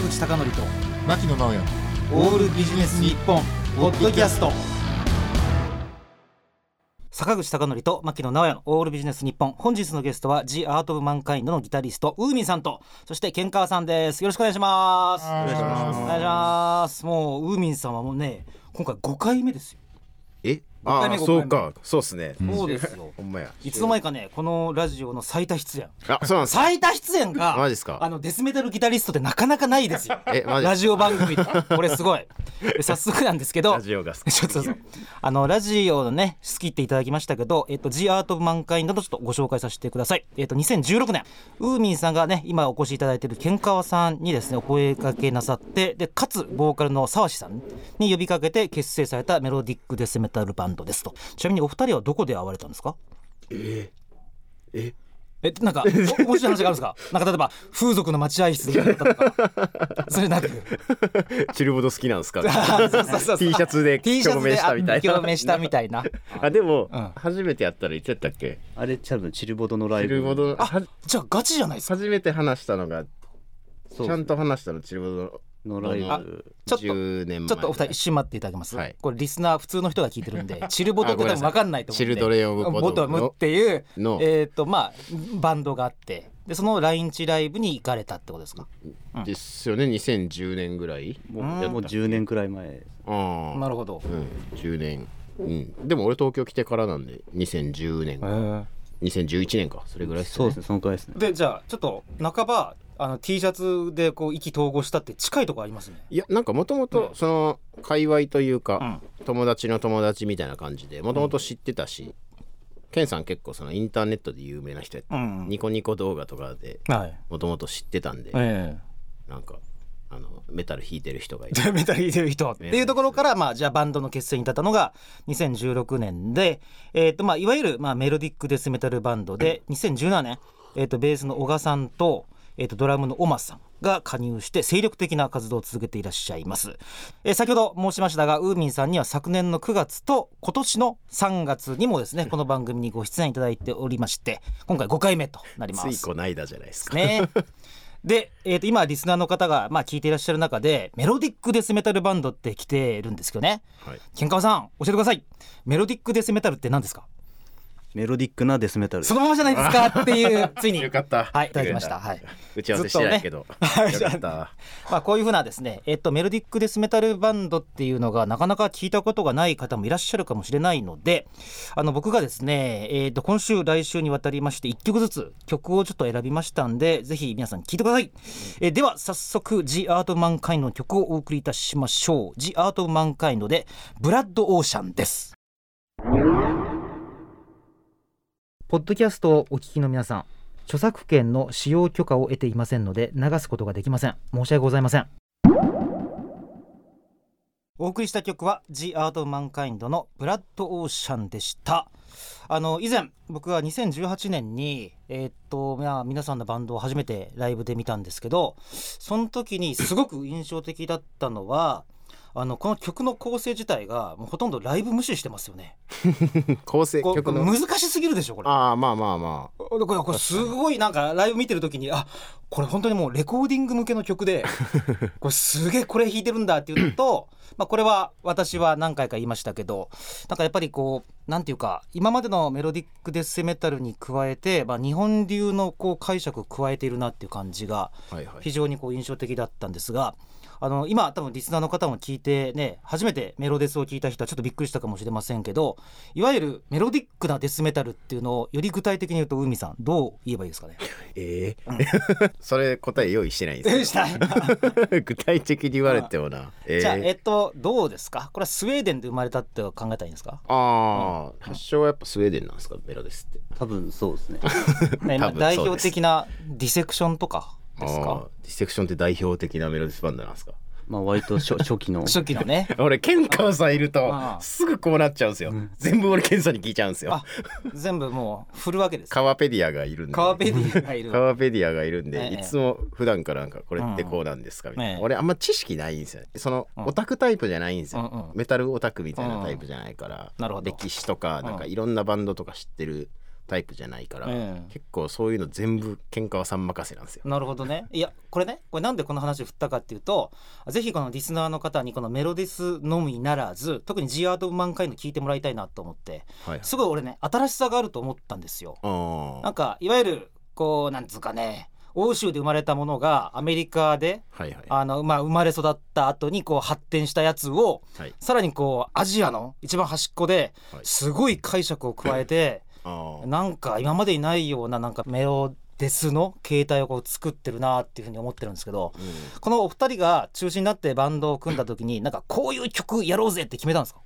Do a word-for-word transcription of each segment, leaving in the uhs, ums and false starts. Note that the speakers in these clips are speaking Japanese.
坂口貴則と牧野直哉オールビジネス日本ポッドキャスト。坂口貴則と牧野直哉のオールビジネス日本、本日のゲストは The Art of Mankind のギタリストウーミンさんと、そしてケンカワさんです。よろしくお願いします。お願いします。お願いします。もうウーミンさんはもうね、今回ごかいめですよ。えああそうか、そうですね、そうですよほんまや。いつの間にかね、このラジオの最多出演、あそうなんです、最多出演がマジですか。あのデスメタルギタリストってなかなかないですよ。えマジラジオ番組でこれすごい。早速なんですけどラジオが好きちょっとあのラジオのね好きっていただきましたけど、えっと The Art of Mankind などちょっとご紹介させてください。えっとにせんじゅうろくねんウーミンさんがね今お越しいただいているケンカワさんにですねお声かけなさって、でかつボーカルの沢志さんに呼びかけて結成されたメロディックデスメタルバンドですと。ちなみにお二人はどこで会われたんですか？えー、ええなんか面白い話があるんですか？なんか例えば風俗の待合室で会ったとかそれなくチルボド好きなんですか？そうそうそう T シャツで共鳴したみたいな共鳴したみたいなあでも、うん、初めてやったらいつやったっけあれ、多分チルボドのライブ、チルボド、あじゃあガチじゃないですか。初めて話したのがちゃんと話したのチルボドののライブ、ちょっとじゅうねんまえちょっとお二人一瞬待っていただけます、はい、これリスナー普通の人が聞いてるんでチルボトって多分分かんないと思うんで、チルドレオブボトムっていう、えーとまあ、バンドがあって、でその来日ライブに行かれたってことですか、うん、ですよね。にせんじゅうねんぐらいも う, もうじゅうねんくらい前。あなるほど、うん、じゅうねん、うん、でも俺東京来てからなんでにせんじゅうねん、えー、にせんじゅういちねんか、それぐらいですね。そうですね、そのくらいですね。でじゃあちょっと半ばあの T シャツでこう意気投合したって近いとこありますね。いやなんかもともとその界隈というか、うん、友達の友達みたいな感じでもともと知ってたし、ケン、うん、さん結構そのインターネットで有名な人やった、うんうん、ニコニコ動画とかでもともと知ってたんで、はい、なんかあのメタル弾いてる人がいるメタル弾いてる人っていうところから、まあ、じゃあバンドの結成に至ったのがにせんじゅうろくねんで、えーとまあ、いわゆる、まあ、メロディックデスメタルバンドで、うん、にせんじゅうななねん、えーと、ベースの小賀さんとえー、とドラムのオマさんが加入して精力的な活動を続けていらっしゃいます、えー、先ほど申しましたがウーミンさんには昨年のくがつと今年のさんがつにもですねこの番組にご出演いただいておりまして、今回ごかいめとなります。ついこないだじゃないですかね。で、えー、と今リスナーの方がまあ聞いていらっしゃる中でメロディックデスメタルバンドって来てるんですけどね、はい、ケンカワさん教えてください。メロディックデスメタルって何ですか？メロディックなデスメタル、そのままじゃないですかっていうついによかった、はい、いただきました、はい、打ち合わせしてないけど、ね、よかったまあこういう風なですね、えっと、メロディックデスメタルバンドっていうのがなかなか聞いたことがない方もいらっしゃるかもしれないので、あの僕がですね、えー、と今週来週にわたりましていっきょくずつ曲をちょっと選びましたんで、ぜひ皆さん聴いてください、うんえー、では早速 The Art of Mankind の曲をお送りいたしましょう。 The Art of Mankind でブラッドオーシャンです。ポッドキャストをお聞きの皆さん、著作権の使用許可を得ていませんので流すことができません。申し訳ございません。お送りした曲は The Art of Mankind のブラッドオーシャンでした。あの以前僕はにせんじゅうはちねんに、えーっとまあ、皆さんのバンドを初めてライブで見たんですけど、その時にすごく印象的だったのはあのこの曲の構成自体がもうほとんどライブ無視してますよね構成曲の難しすぎるでしょこれ。ああまあまあまあこれ、これすごいなんかライブ見てる時にあこれ本当にもうレコーディング向けの曲でこれすげえこれ弾いてるんだっていうのとまあこれは私は何回か言いましたけど、なんかやっぱりこうなんていうか今までのメロディックデスメタルに加えて、まあ、日本流のこう解釈を加えているなっていう感じが非常にこう印象的だったんですが、はいはいあの今多分リスナーの方も聞いてね初めてメロデスを聞いた人はちょっとびっくりしたかもしれませんけど、いわゆるメロディックなデスメタルっていうのをより具体的に言うとウーミンさんどう言えばいいですかね？えーうん、それ答え用意してないんですか具体的に言われてもな、うんえー、じゃあえっとどうですかこれはスウェーデンで生まれたって考えたらいいんですか？あ、うん、発祥はやっぱスウェーデンなんですかメロデスって。多分そうですね今代表的なディセクションとかですか？ディセクションって代表的なメロディスバンドなんですか？まあ割と 初, 初期の初期のね俺ケンカワさんいるとすぐこうなっちゃうんですよ、うん、全部俺ケンさんに聞いちゃうんですよ。あ全部もう振るわけです。カワペディアがいるんでカワペディアがいるカワペディアがいるんで、ええ、いつも普段からなんかこれってこうなんですかみたいな、うんええ、俺あんま知識ないんですよ。そのオタクタイプじゃないんですよ、うんうん、メタルオタクみたいなタイプじゃないから、うん、なるほど歴史とかなんかいろんなバンドとか知ってるタイプじゃないから、うん、結構そういうの全部喧嘩はさん任せなんですよ。なるほどね。いやこれね、これなんでこの話を振ったかっていうと、ぜひこのリスナーの方にこのメロディスのみならず特に The Art of Mankind 聞いてもらいたいなと思って、はいはい、すごい俺ね新しさがあると思ったんですよ。あ、なんかいわゆるこうなんつうかね、欧州で生まれたものがアメリカで、はいはい、あのまあ、生まれ育った後にこう発展したやつを、はい、さらにこうアジアの一番端っこですごい解釈を加えて、はい、なんか今までにないよう な, なんかメロデスの形態をこう作ってるなっていうふうに思ってるんですけど、うん、このお二人が中心になってバンドを組んだ時になんかこういう曲やろうぜって決めたんですか？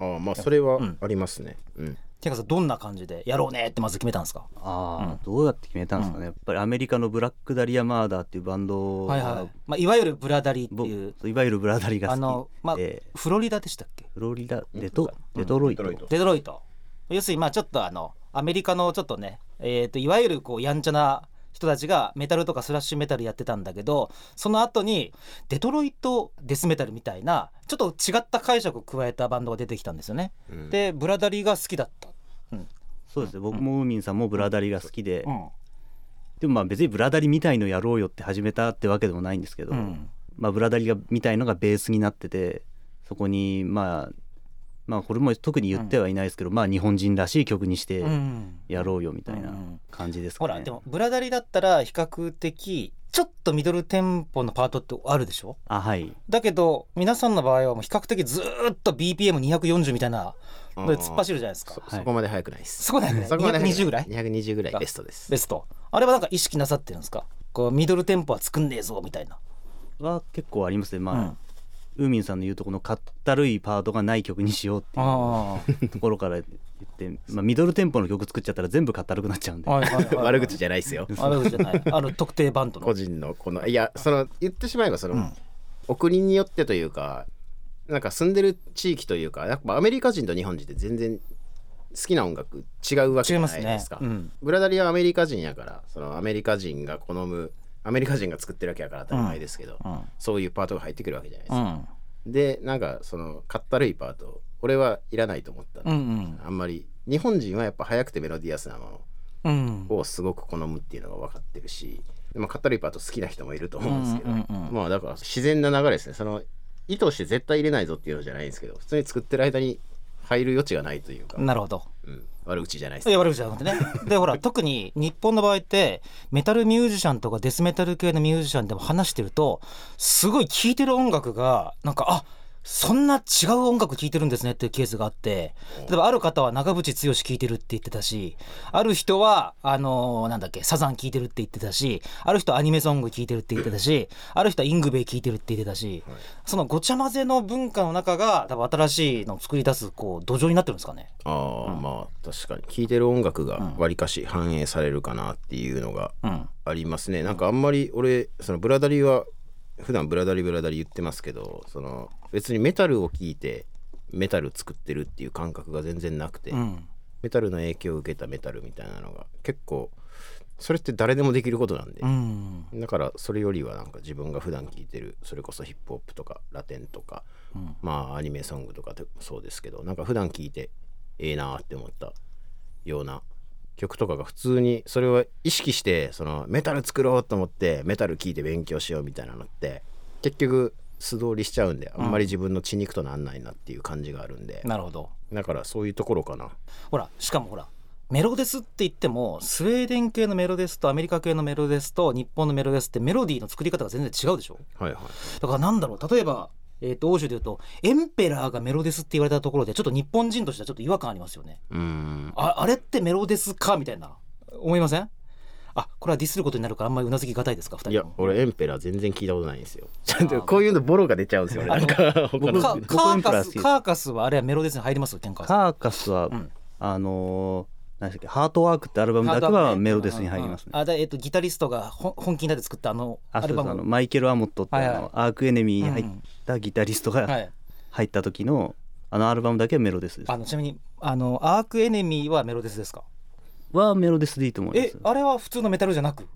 あ、まあ、それはありますね。うん、うん、てかさ、どんな感じでやろうねってまず決めたんですか？あ、うん、どうやって決めたんですかね、うん、やっぱりアメリカのブラックダリアマーダーっていうバンド、はいはい、まあ、いわゆるブラダリっていういわゆるブラダリが好き、あの、まあえー、フロリダでしたっけ？フロリダデ ト,、うん、デトロイト、うん、デトロイ ト, デトロイト要するにまあちょっとあのアメリカのちょっとね、えー、といわゆるこうやんちゃな人たちがメタルとかスラッシュメタルやってたんだけど、その後にデトロイトデスメタルみたいなちょっと違った解釈を加えたバンドが出てきたんですよね、うん、でブラダリが好きだった、うん、そうですね、僕もウーミンさんもブラダリが好きで、うん、でもまあ別にブラダリみたいのやろうよって始めたってわけでもないんですけど、うんまあ、ブラダリがみたいのがベースになってて、そこにまあまあ、これも特に言ってはいないですけど、うんまあ、日本人らしい曲にしてやろうよみたいな感じですかね、うんうんうん、ほらでもブラダリだったら比較的ちょっとミドルテンポのパートってあるでしょ？あ、はい、だけど皆さんの場合はもう比較的ずっと ビーピーエムにひゃくよんじゅう みたいなので突っ走るじゃないですか。 そ, そこまで速くないです。そこまで速くない。にひゃくにじゅうぐらいにひゃくにじゅうぐらいベストです。ベスト。あれはなんか意識なさってるんですか？こうミドルテンポは作んねえぞみたいなは結構ありますね。まあ、うんウーミンさんの言うとこのかったるいパートがない曲にしようっていうところから言って、まあ、ミドルテンポの曲作っちゃったら全部かったるくなっちゃうんで、はいはいはいはい、悪口じゃないですよ。悪口じゃない。あの特定バンドの個人のこのいやその言ってしまえばその、うん、お国によってというかなんか住んでる地域というかやっぱアメリカ人と日本人って全然好きな音楽違うわけじゃないですか。違いますね。うん、ブラダリはアメリカ人やからそのアメリカ人が好むアメリカ人が作ってるわけだから当たり前ですけど、うんうん、そういうパートが入ってくるわけじゃないですか、うん、でなんかそのかったるいパート俺はいらないと思ったんで、うんうん、あんまり日本人はやっぱ速くてメロディアスなものをすごく好むっていうのが分かってるし、うんまあ、かったるいパート好きな人もいると思うんですけど、うんうんうん、まあだから自然な流れですね。その意図して絶対入れないぞっていうのじゃないんですけど普通に作ってる間に入る余地がないというか。なるほど、うん、悪口じゃないですね。いや悪口じゃなくてねでほら特に日本の場合ってメタルミュージシャンとかデスメタル系のミュージシャンでも話してるとすごい聴いてる音楽がなんかあそんな違う音楽聴いてるんですねっていうケースがあって、例えばある方は長渕剛聴いてるって言ってたし、ある人はあのー、なんだっけサザン聴いてるって言ってたし、ある人はアニメソング聴いてるって言ってたしある人はイングベイ聴いてるって言ってたし、はい、そのごちゃ混ぜの文化の中が多分新しいのを作り出すこう土壌になってるんですかね。ああ、うん、まあ確かに聴いてる音楽がわりかし反映されるかなっていうのがありますね、うん、なんかあんまり俺そのブラダリは普段ブラダリブラダリ言ってますけどその別にメタルを聴いてメタル作ってるっていう感覚が全然なくて、うん、メタルの影響を受けたメタルみたいなのが結構それって誰でもできることなんで、うん、だからそれよりはなんか自分が普段聴いてるそれこそヒップホップとかラテンとか、うん、まあアニメソングとかそうですけどなんか普段聴いてええなって思ったような曲とかが普通にそれを意識してそのメタル作ろうと思ってメタル聴いて勉強しようみたいなのって結局素通りしちゃうんであんまり自分の血肉となんないなっていう感じがあるんで、うん、なるほど。だからそういうところかな。ほらしかもほらメロデスって言ってもスウェーデン系のメロデスとアメリカ系のメロデスと日本のメロデスってメロディーの作り方が全然違うでしょ、はいはい、だからなんだろう例えばえー、と欧州でいうとエンペラーがメロデスって言われたところでちょっと日本人としてはちょっと違和感ありますよね。うーん あ, あれってメロデスかみたいな思いません？あこれはディスることになるからあんまりうなずきがたいですか？ふたり。いや俺エンペラー全然聞いたことないんですよ。ちゃんとこういうのボロが出ちゃうんですよなんかカーカスカーカスはあれはメロデスに入ります？カーカスは、うん、あのー何でしたっけハートワークってアルバムだけはメロデスに入りますね。あ、だ、えっと、ギタリストが本気になって作ったあのアルバムあのマイケル・アモットってあの、はいはい、アークエネミーに入ったギタリストが入った時の、はい、あのアルバムだけはメロデスです。あのちなみにあのアークエネミーはメロデスですか？はメロデスでいいと思います。えあれは普通のメタルじゃなく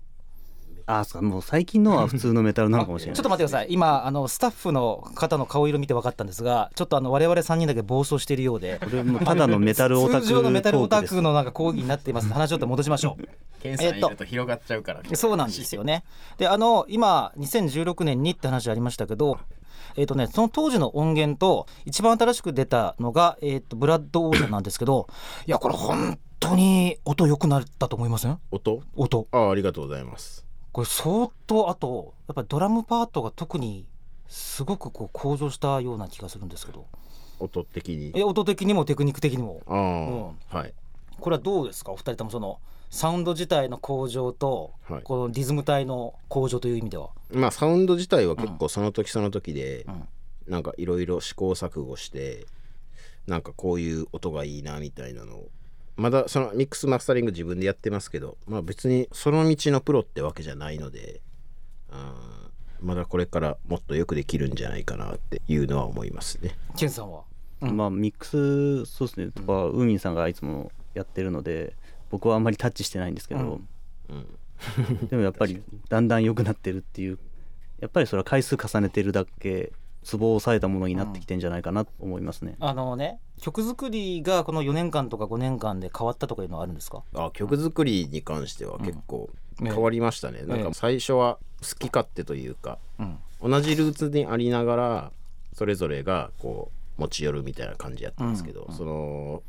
あー、もう最近のは普通のメタルなのかもしれない、ね、ちょっと待ってください。今あのスタッフの方の顔色見て分かったんですが、ちょっとあの我々さんにんだけ暴走しているようで、これもただのメタルオタク、通常のメタルオタクのなんか講義になっています。話ちょっと戻しましょう。ケンさんいると広がっちゃうから、えっと、そうなんですよね。であの今にせんじゅうろくねんにって話ありましたけど、えーとね、その当時の音源と一番新しく出たのが、えー、とブラッドオーシャンなんですけどいやこれ本当に音良くなったと思いません？音？音。ああ、ありがとうございます。これ相当、あとやっぱりドラムパートが特にすごくこう向上したような気がするんですけど、音的にえ音的にもテクニック的にも、あ、うん、はい、これはどうですかお二人とも、そのサウンド自体の向上と、はい、このリズム体の向上という意味では、まあ、サウンド自体は結構その時その時で、うん、なんかいろいろ試行錯誤して、なんかこういう音がいいなみたいなのを、まだそのミックスマスタリング自分でやってますけど、まあ、別にその道のプロってわけじゃないので、うん、まだこれからもっとよくできるんじゃないかなっていうのは思いますね。ケンさんは、うん、まあミックス、そうですね、とかウーミンさんがいつもやってるので僕はあんまりタッチしてないんですけど、うんうん、でもやっぱりだんだん良くなってるっていう、やっぱりそれは回数重ねてるだけツボを抑えたものになってきてんじゃないかなと思いますね、うん、あのね、曲作りがこのよねんかんとかごねんかんで変わったとかいうのはあるんですか？あ、曲作りに関しては結構変わりましたね、うん、なんか最初は好き勝手というか、うん、同じルーツにありながらそれぞれがこう持ち寄るみたいな感じやったんですけど、うんうん、その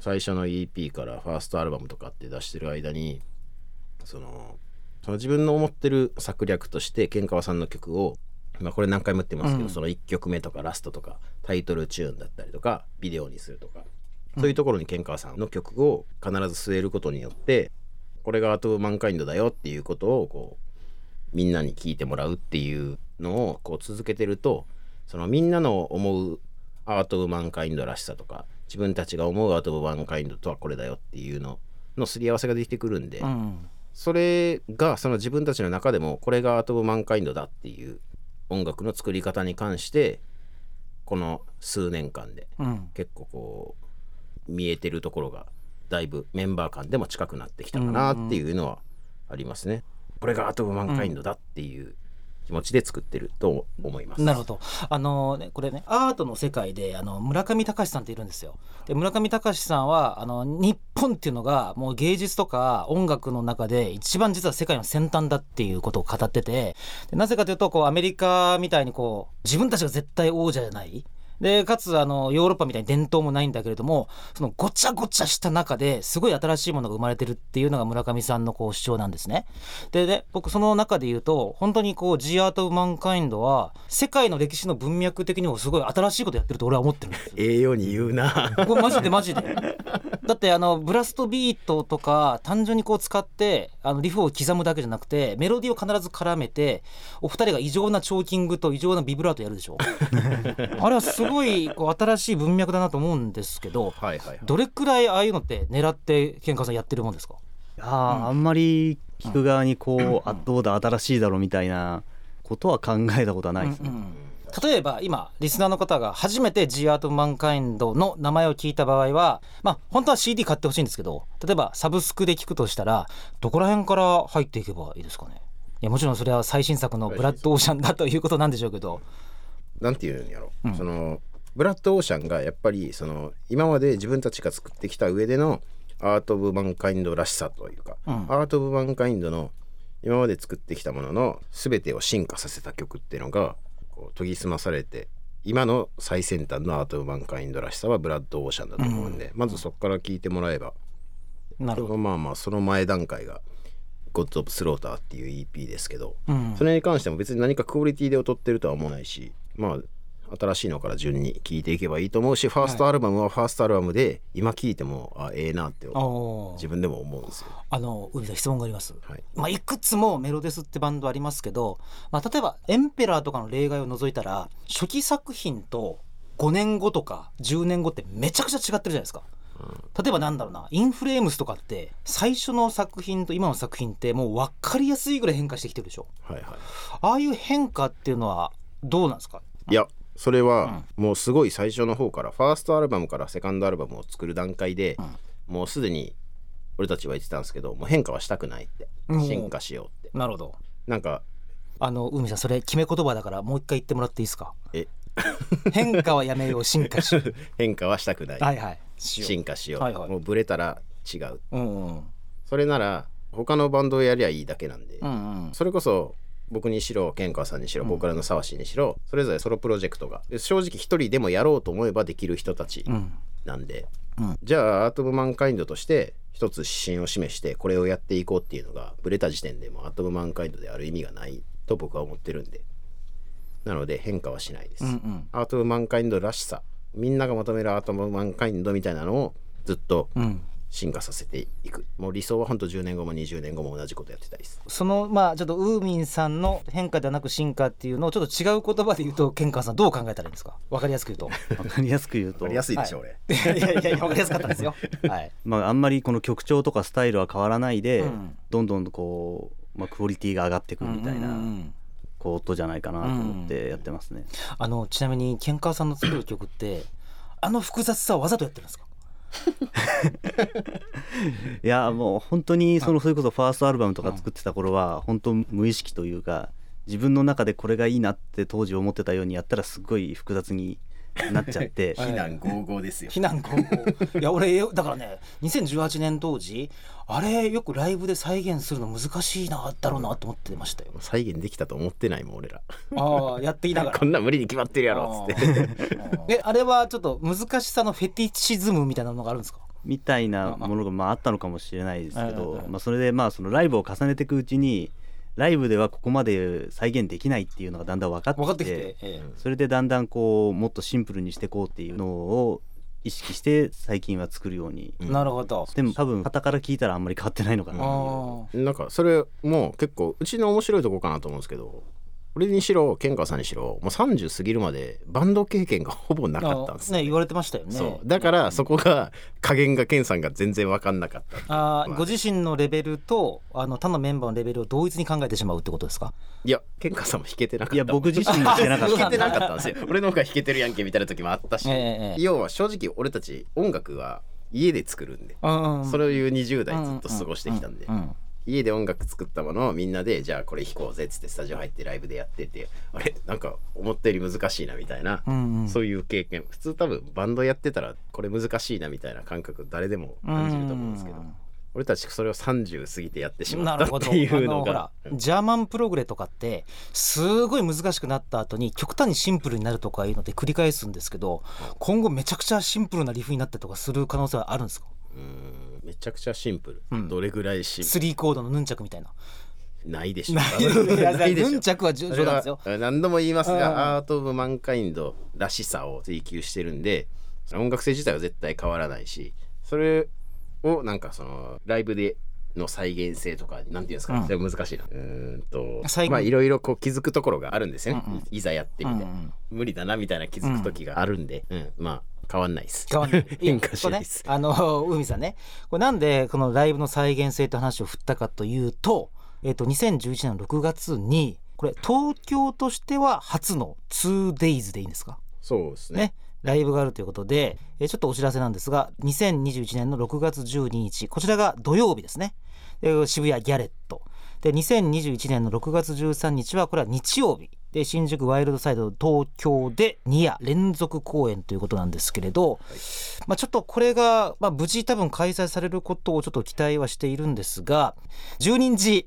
最初の イーピー からファーストアルバムとかって出してる間にその、その自分の思ってる策略としてケンカワさんの曲を、まあ、これ何回も言ってますけど、うん、そのいっきょくめとかラストとかタイトルチューンだったりとかビデオにするとか、そういうところにケンカワさんの曲を必ず据えることによって、これがアート・オブ・マンカインドだよっていうことをこうみんなに聞いてもらうっていうのをこう続けてると、そのみんなの思うアート・オブ・マンカインドらしさとか自分たちが思うアート・オブ・マンカインドとはこれだよっていうののすり合わせができてくるんで、うん、それがその自分たちの中でもこれがアート・オブ・マンカインドだっていう音楽の作り方に関してこの数年間で結構こう見えてるところがだいぶメンバー間でも近くなってきたかなっていうのはありますね、うんうん、これがアート・オブ・マンカインドだっていう気持ちで作ってると思います。なるほど。あのね、これね、アートの世界であの村上隆さんっているんですよ。で村上隆さんはあの日本っていうのがもう芸術とか音楽の中で一番実は世界の先端だっていうことを語ってて、でなぜかというとこうアメリカみたいにこう自分たちが絶対王者じゃない、でかつあのヨーロッパみたいに伝統もないんだけれども、そのごちゃごちゃした中ですごい新しいものが生まれてるっていうのが村上さんのこう主張なんですね。でね、僕その中で言うと本当にこう The Art of Mankind は世界の歴史の文脈的にもすごい新しいことやってると俺は思ってるんです。ええように言うなこれマジでマジでだってあのブラストビートとか単純にこう使ってあのリフを刻むだけじゃなくてメロディーを必ず絡めて、お二人が異常なチョーキングと異常なビブラートやるでしょあれはすごいすごいこう新しい文脈だなと思うんですけど、はいはいはい、どれくらいああいうのって狙ってケンカさんやってるもんですか？いや、うん、あんまり聞く側にこう、うんうん、あどうだ新しいだろうみたいなことは考えたことはないですね、うんうん、例えば今リスナーの方が初めて The Art of Mankind の名前を聞いた場合は、まあ、本当は シーディー 買ってほしいんですけど、例えばサブスクで聞くとしたらどこら辺から入っていけばいいですかね？いやもちろんそれは最新作のブラッドオーシャンだということなんでしょうけど、なんて言うんやろ、うん、そのブラッドオーシャンがやっぱりその今まで自分たちが作ってきた上でのアート・オブ・マンカインドらしさというか、うん、アート・オブ・マンカインドの今まで作ってきたものの全てを進化させた曲っていうのがこう研ぎ澄まされて、今の最先端のアート・オブ・マンカインドらしさはブラッドオーシャンだと思うんで、うん、まずそこから聴いてもらえば、なるほど、まあまあその前段階がゴッド・オブ・スローターっていう イーピー ですけど、うん、それに関しても別に何かクオリティで劣ってるとは思わないし、まあ新しいのから順に聴いていけばいいと思うし、ファーストアルバムはファーストアルバムで今聴いてもあええなって自分でも思うんですよ。あの海さん質問があります、はい、まあ、いくつもメロデスってバンドありますけど、まあ、例えばエンペラーとかの例外を除いたら初期作品とごねんごとかじゅうねんごってめちゃくちゃ違ってるじゃないですか、うん、例えばなんだろうな、インフレームスとかって最初の作品と今の作品ってもう分かりやすいぐらい変化してきてるでしょ、はいはい、ああいう変化っていうのはどうなんですか？いやそれはもうすごい最初の方からファーストアルバムからセカンドアルバムを作る段階でもうすでに俺たちは言ってたんですけど、もう変化はしたくないって、進化しようって、なるほど、なんかあの海さんそれ決め言葉だからもう一回言ってもらっていいですか。え変化はやめよう、進化しよう変化はしたくない、はいはい、しよう進化しよう、はいはい、もうブレたら違う、うんうん、それなら他のバンドをやりゃいいだけなんで、うんうん、それこそ僕にしろ健川さんにしろボーカルの沢氏にしろ、うん、それぞれソロプロジェクトが正直一人でもやろうと思えばできる人たちなんで、うんうん、じゃあアート・オブ・マンカインドとして一つ指針を示してこれをやっていこうっていうのがブレた時点でもアート・オブ・マンカインドである意味がないと僕は思ってるんで、なので変化はしないです、うんうん、アート・オブ・マンカインドらしさ、みんなが求めるアート・オブ・マンカインドみたいなのをずっと、うん、進化させていく。もう理想は本当じゅうねんごもにじゅうねんごも同じことやってたりです。そのまあちょっとウーミンさんの変化ではなく進化っていうのをちょっと違う言葉で言うと健川さんどう考えたらいいんですか。わかりやすく言うとわかりやすく言うとわかりやすいでしょ、はい、俺いやいやわかりやすかったですよ、はい、まああんまりこの曲調とかスタイルは変わらないで、うん、どんどんこう、まあ、クオリティが上がってくるみたいな、うんうんうん、ことじゃないかなと思ってやってますね、うん、あのちなみに健川さんの作る曲ってあの複雑さをわざとやってるんですかいやもう本当にそのそれこそファーストアルバムとか作ってた頃は本当無意識というか自分の中でこれがいいなって当時思ってたようにやったらすごい複雑になっちゃって非難合々ですよ非難合々いや俺だからねにせんじゅうはちねん当時あれよくライブで再現するの難しいなだろうなと思ってましたよ。再現できたと思ってないもん俺らああやっていながらこんな無理に決まってるやろっつってあえあれはちょっと難しさのフェティシズムみたいなのがあるんですかみたいなものがまああったのかもしれないですけど、まあ、それでまあそのライブを重ねていくうちにライブではここまで再現できないっていうのがだんだん分かってき て, ってきて、ええ、それでだんだんこうもっとシンプルにしていこうっていうのを意識して最近は作るように、うん、なるほど。でも多分傍から聞いたらあんまり変わってないのかな。なんかそれも結構うちの面白いとこかなと思うんですけど、俺にしろ健川さんにしろもうさんじゅう過ぎるまでバンド経験がほぼなかったんですね。言われてましたよね。そうだからそこが加減が健さんが全然分かんなかった。あ、まあ、ご自身のレベルとあの他のメンバーのレベルを同一に考えてしまうってことですか。いや健川さんも弾けてなかった。いや僕自身も弾けなかった弾けてなかったんですよ俺の方が弾けてるやんけみたいな時もあったし、えー、要は正直俺たち音楽は家で作るんで、うんうん、それを言うにじゅう代ずっと過ごしてきたんで、うんうんうんうん、家で音楽作ったものをみんなでじゃあこれ弾こうぜっつってスタジオ入ってライブでやってて、あれなんか思ったより難しいなみたいな、うんうん、そういう経験普通多分バンドやってたらこれ難しいなみたいな感覚誰でも感じると思うんですけど、俺たちそれをさんじゅう過ぎてやってしまったっていうのが、なるほど、うん、ジャーマンプログレとかってすごい難しくなった後に極端にシンプルになるとかいうので繰り返すんですけど、今後めちゃくちゃシンプルなリフになったとかする可能性はあるんですか。うーんめちゃくちゃシンプル、うん、どれぐらいシンプル。スリーコードのヌンチャクみたいなないでしょないでしょヌンチャクは冗談ですよ。何度も言いますがアート・オブ・マンカインドらしさを追求してるんで音楽性自体は絶対変わらないし、それをなんかそのライブでの再現性とかなんていうんですか、うん、難しいな。うーんとまあいろいろこう気づくところがあるんですよね、うんうん、いざやってみて、うんうん、無理だなみたいな気づく時があるんで、うんうん、まあ変わんないです。変わんない。変化しないです。あの海さんね、これなんでこのライブの再現性って話を振ったかというと、えっとにせんじゅういちねんのろくがつにこれ東京としては初の ツーデイズ でいいんですか。そうですね。ねライブがあるということで、えちょっとお知らせなんですが、にせんにじゅういちねんのろくがつじゅうににち、こちらが土曜日ですね。で渋谷ギャレット。でにせんにじゅういちねんのろくがつじゅうさんにちはこれは日曜日。で新宿ワイルドサイド東京でに夜連続公演ということなんですけれど、はいまあ、ちょっとこれが、まあ、無事多分開催されることをちょっと期待はしているんですが、じゅうににち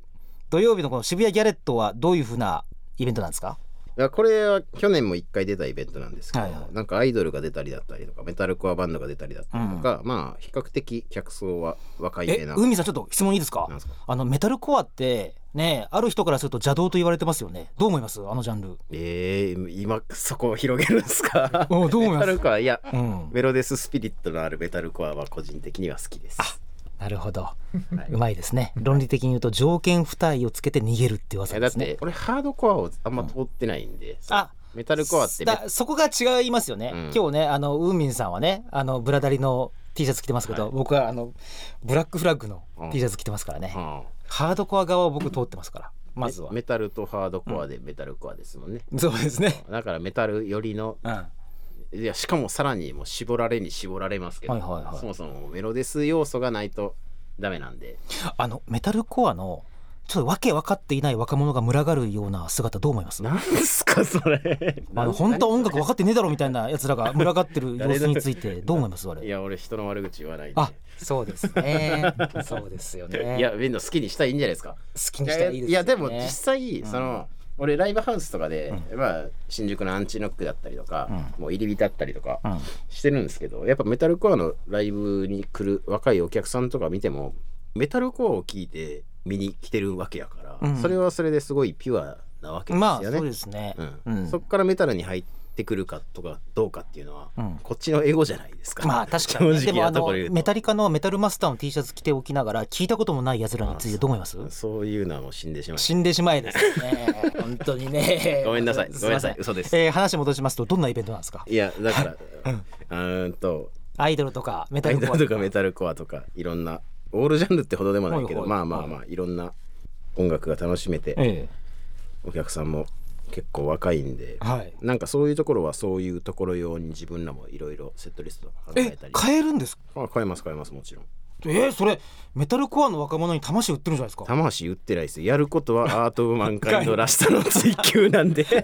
土曜日のこの渋谷ギャレットはどういうふうなイベントなんですか。いやこれは去年もいっかい出たイベントなんですけど、はいはい、なんかアイドルが出たりだったりとかメタルコアバンドが出たりだったりとか、うん、まあ比較的客層は若い系な。え海さんちょっと質問いいですか。なんですか。あのメタルコアってね、ある人からすると邪道と言われてますよね。どう思いますあのジャンル。えー、今そこを広げるんですか。どう思いますメタルコア。いや、うん、メロデススピリットのあるメタルコアは個人的には好きです。あなるほど、はい、うまいですね。論理的に言うと条件付帯をつけて逃げるっていう技ですね。だって俺ハードコアをあんま通ってないんで、うん、あメタルコアってだそこが違いますよね、うん、今日ねあのウーミンさんはねあのブラダリの T シャツ着てますけど、はい、僕はあのブラックフラッグの T シャツ着てますからね、うんうん、ハードコア側を僕通ってますから、うん、まずはメタルとハードコアでメタルコアですもんね、うん、そうですね。だからメタル寄りの、うんいやしかもさらにもう絞られに絞られますけど、はいはいはい、そもそもメロデス要素がないとダメなんで、あのメタルコアのちょっとわけ分かっていない若者が群がるような姿どう思います？なんですかそれ、あの本当は音楽分かってねえだろみたいなやつらが群がってる様子についてどう思います？あれ、いや俺人の悪口言わないで。あ、そうですねそうですよね。いやみんな好きにしたらいいんじゃないですか。好きにしたらいいですよね。いやでも実際その、うん、俺ライブハウスとかで、うん、まあ、新宿のアンチノックだったりとか、うん、もう入り浸ったりとかしてるんですけど、うん、やっぱメタルコアのライブに来る若いお客さんとか見てもメタルコアを聴いて見に来てるわけやから、うん、それはそれですごいピュアなわけですよね。まあそうですね、うんうん、そっからメタルに入ってくるかとかどうかっていうのは、うん、こっちのエゴじゃないですか、ね、まあ確かに、ね、正直なところ言うと。でもあのメタリカのメタルマスターの T シャツ着ておきながら聞いたこともないやつらについてどう思います？そう、そういうのはもう死んでしまい死んでしまいですね本当にねごめんなさいごめんなさい嘘です、えー、話戻しますとどんなイベントなんですか？いやだからうんとアイドルとかメタルコアとかアイドルとかメタルコアとかいろんなオールジャンルってほどでもないけど、はいはい、まあまあまあいろんな音楽が楽しめて、はい、お客さんも結構若いんで、はい、なんかそういうところはそういうところ用に自分らもいろいろセットリスト考えたり。え、変えるんですか？あ、変えます変えますもちろん。えー、それメタルコアの若者に魂売ってるんじゃないですか？魂売ってないですよ。やることはアート・オブ・マンカインドらしさの追求なんでし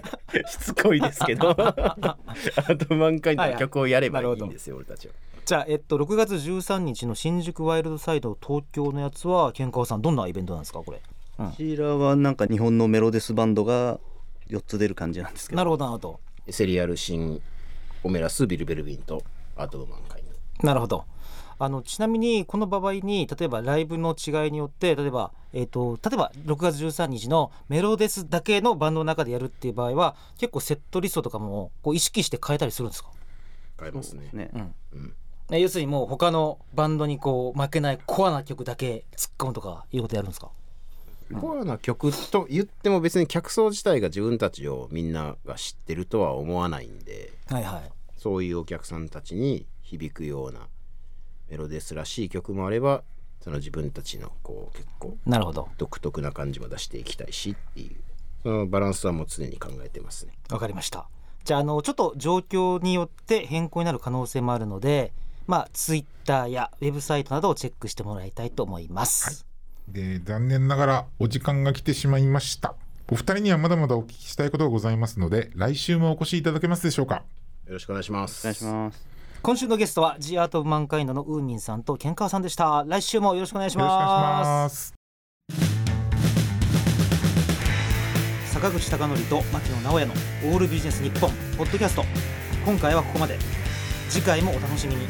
つこいですけどアート・オブ・マンカインドの曲をやればいいんですよ、はいはい、俺たちは。じゃあ、えっと、ろくがつじゅうさんにちの新宿ワイルドサイド東京のやつはケンカワさんどんなイベントなんですかこれ？うん、こちらはなんか日本のメロディスバンドがよっつ出る感じなんですけど。なるほどなるほど。セリアルシンオメラスビルベルビンとアート・オブ・マンカインド。なるほど。あのちなみにこの場合に例えばライブの違いによって例えば、えー、と例えばろくがつじゅうさんにちのメロデスだけのバンドの中でやるっていう場合は結構セットリストとかもこう意識して変えたりするんですか？変えますね、うんうんうん、要するにもう他のバンドにこう負けないコアな曲だけ突っ込むとかいうことやるんですか？コアな曲と言っても別に客層自体が自分たちをみんなが知ってるとは思わないんで、はいはい、そういうお客さんたちに響くようなメロデスらしい曲もあればその自分たちのこう結構独特な感じも出していきたいしっていうそのバランスはもう常に考えてますね。わかりました。じゃあ、 あのちょっと状況によって変更になる可能性もあるので、まあ、Twitter やウェブサイトなどをチェックしてもらいたいと思います、はい、で残念ながらお時間が来てしまいました。お二人にはまだまだお聞きしたいことがございますので来週もお越しいただけますでしょうか？よろしくお願いします。お願いします。今週のゲストは The Art of Mankind のウーミンさんとケンカワさんでした。来週もよろしくお願いします。坂口貴則と牧野直哉のオールビジネス日本ポッドキャスト、今回はここまで。次回もお楽しみに。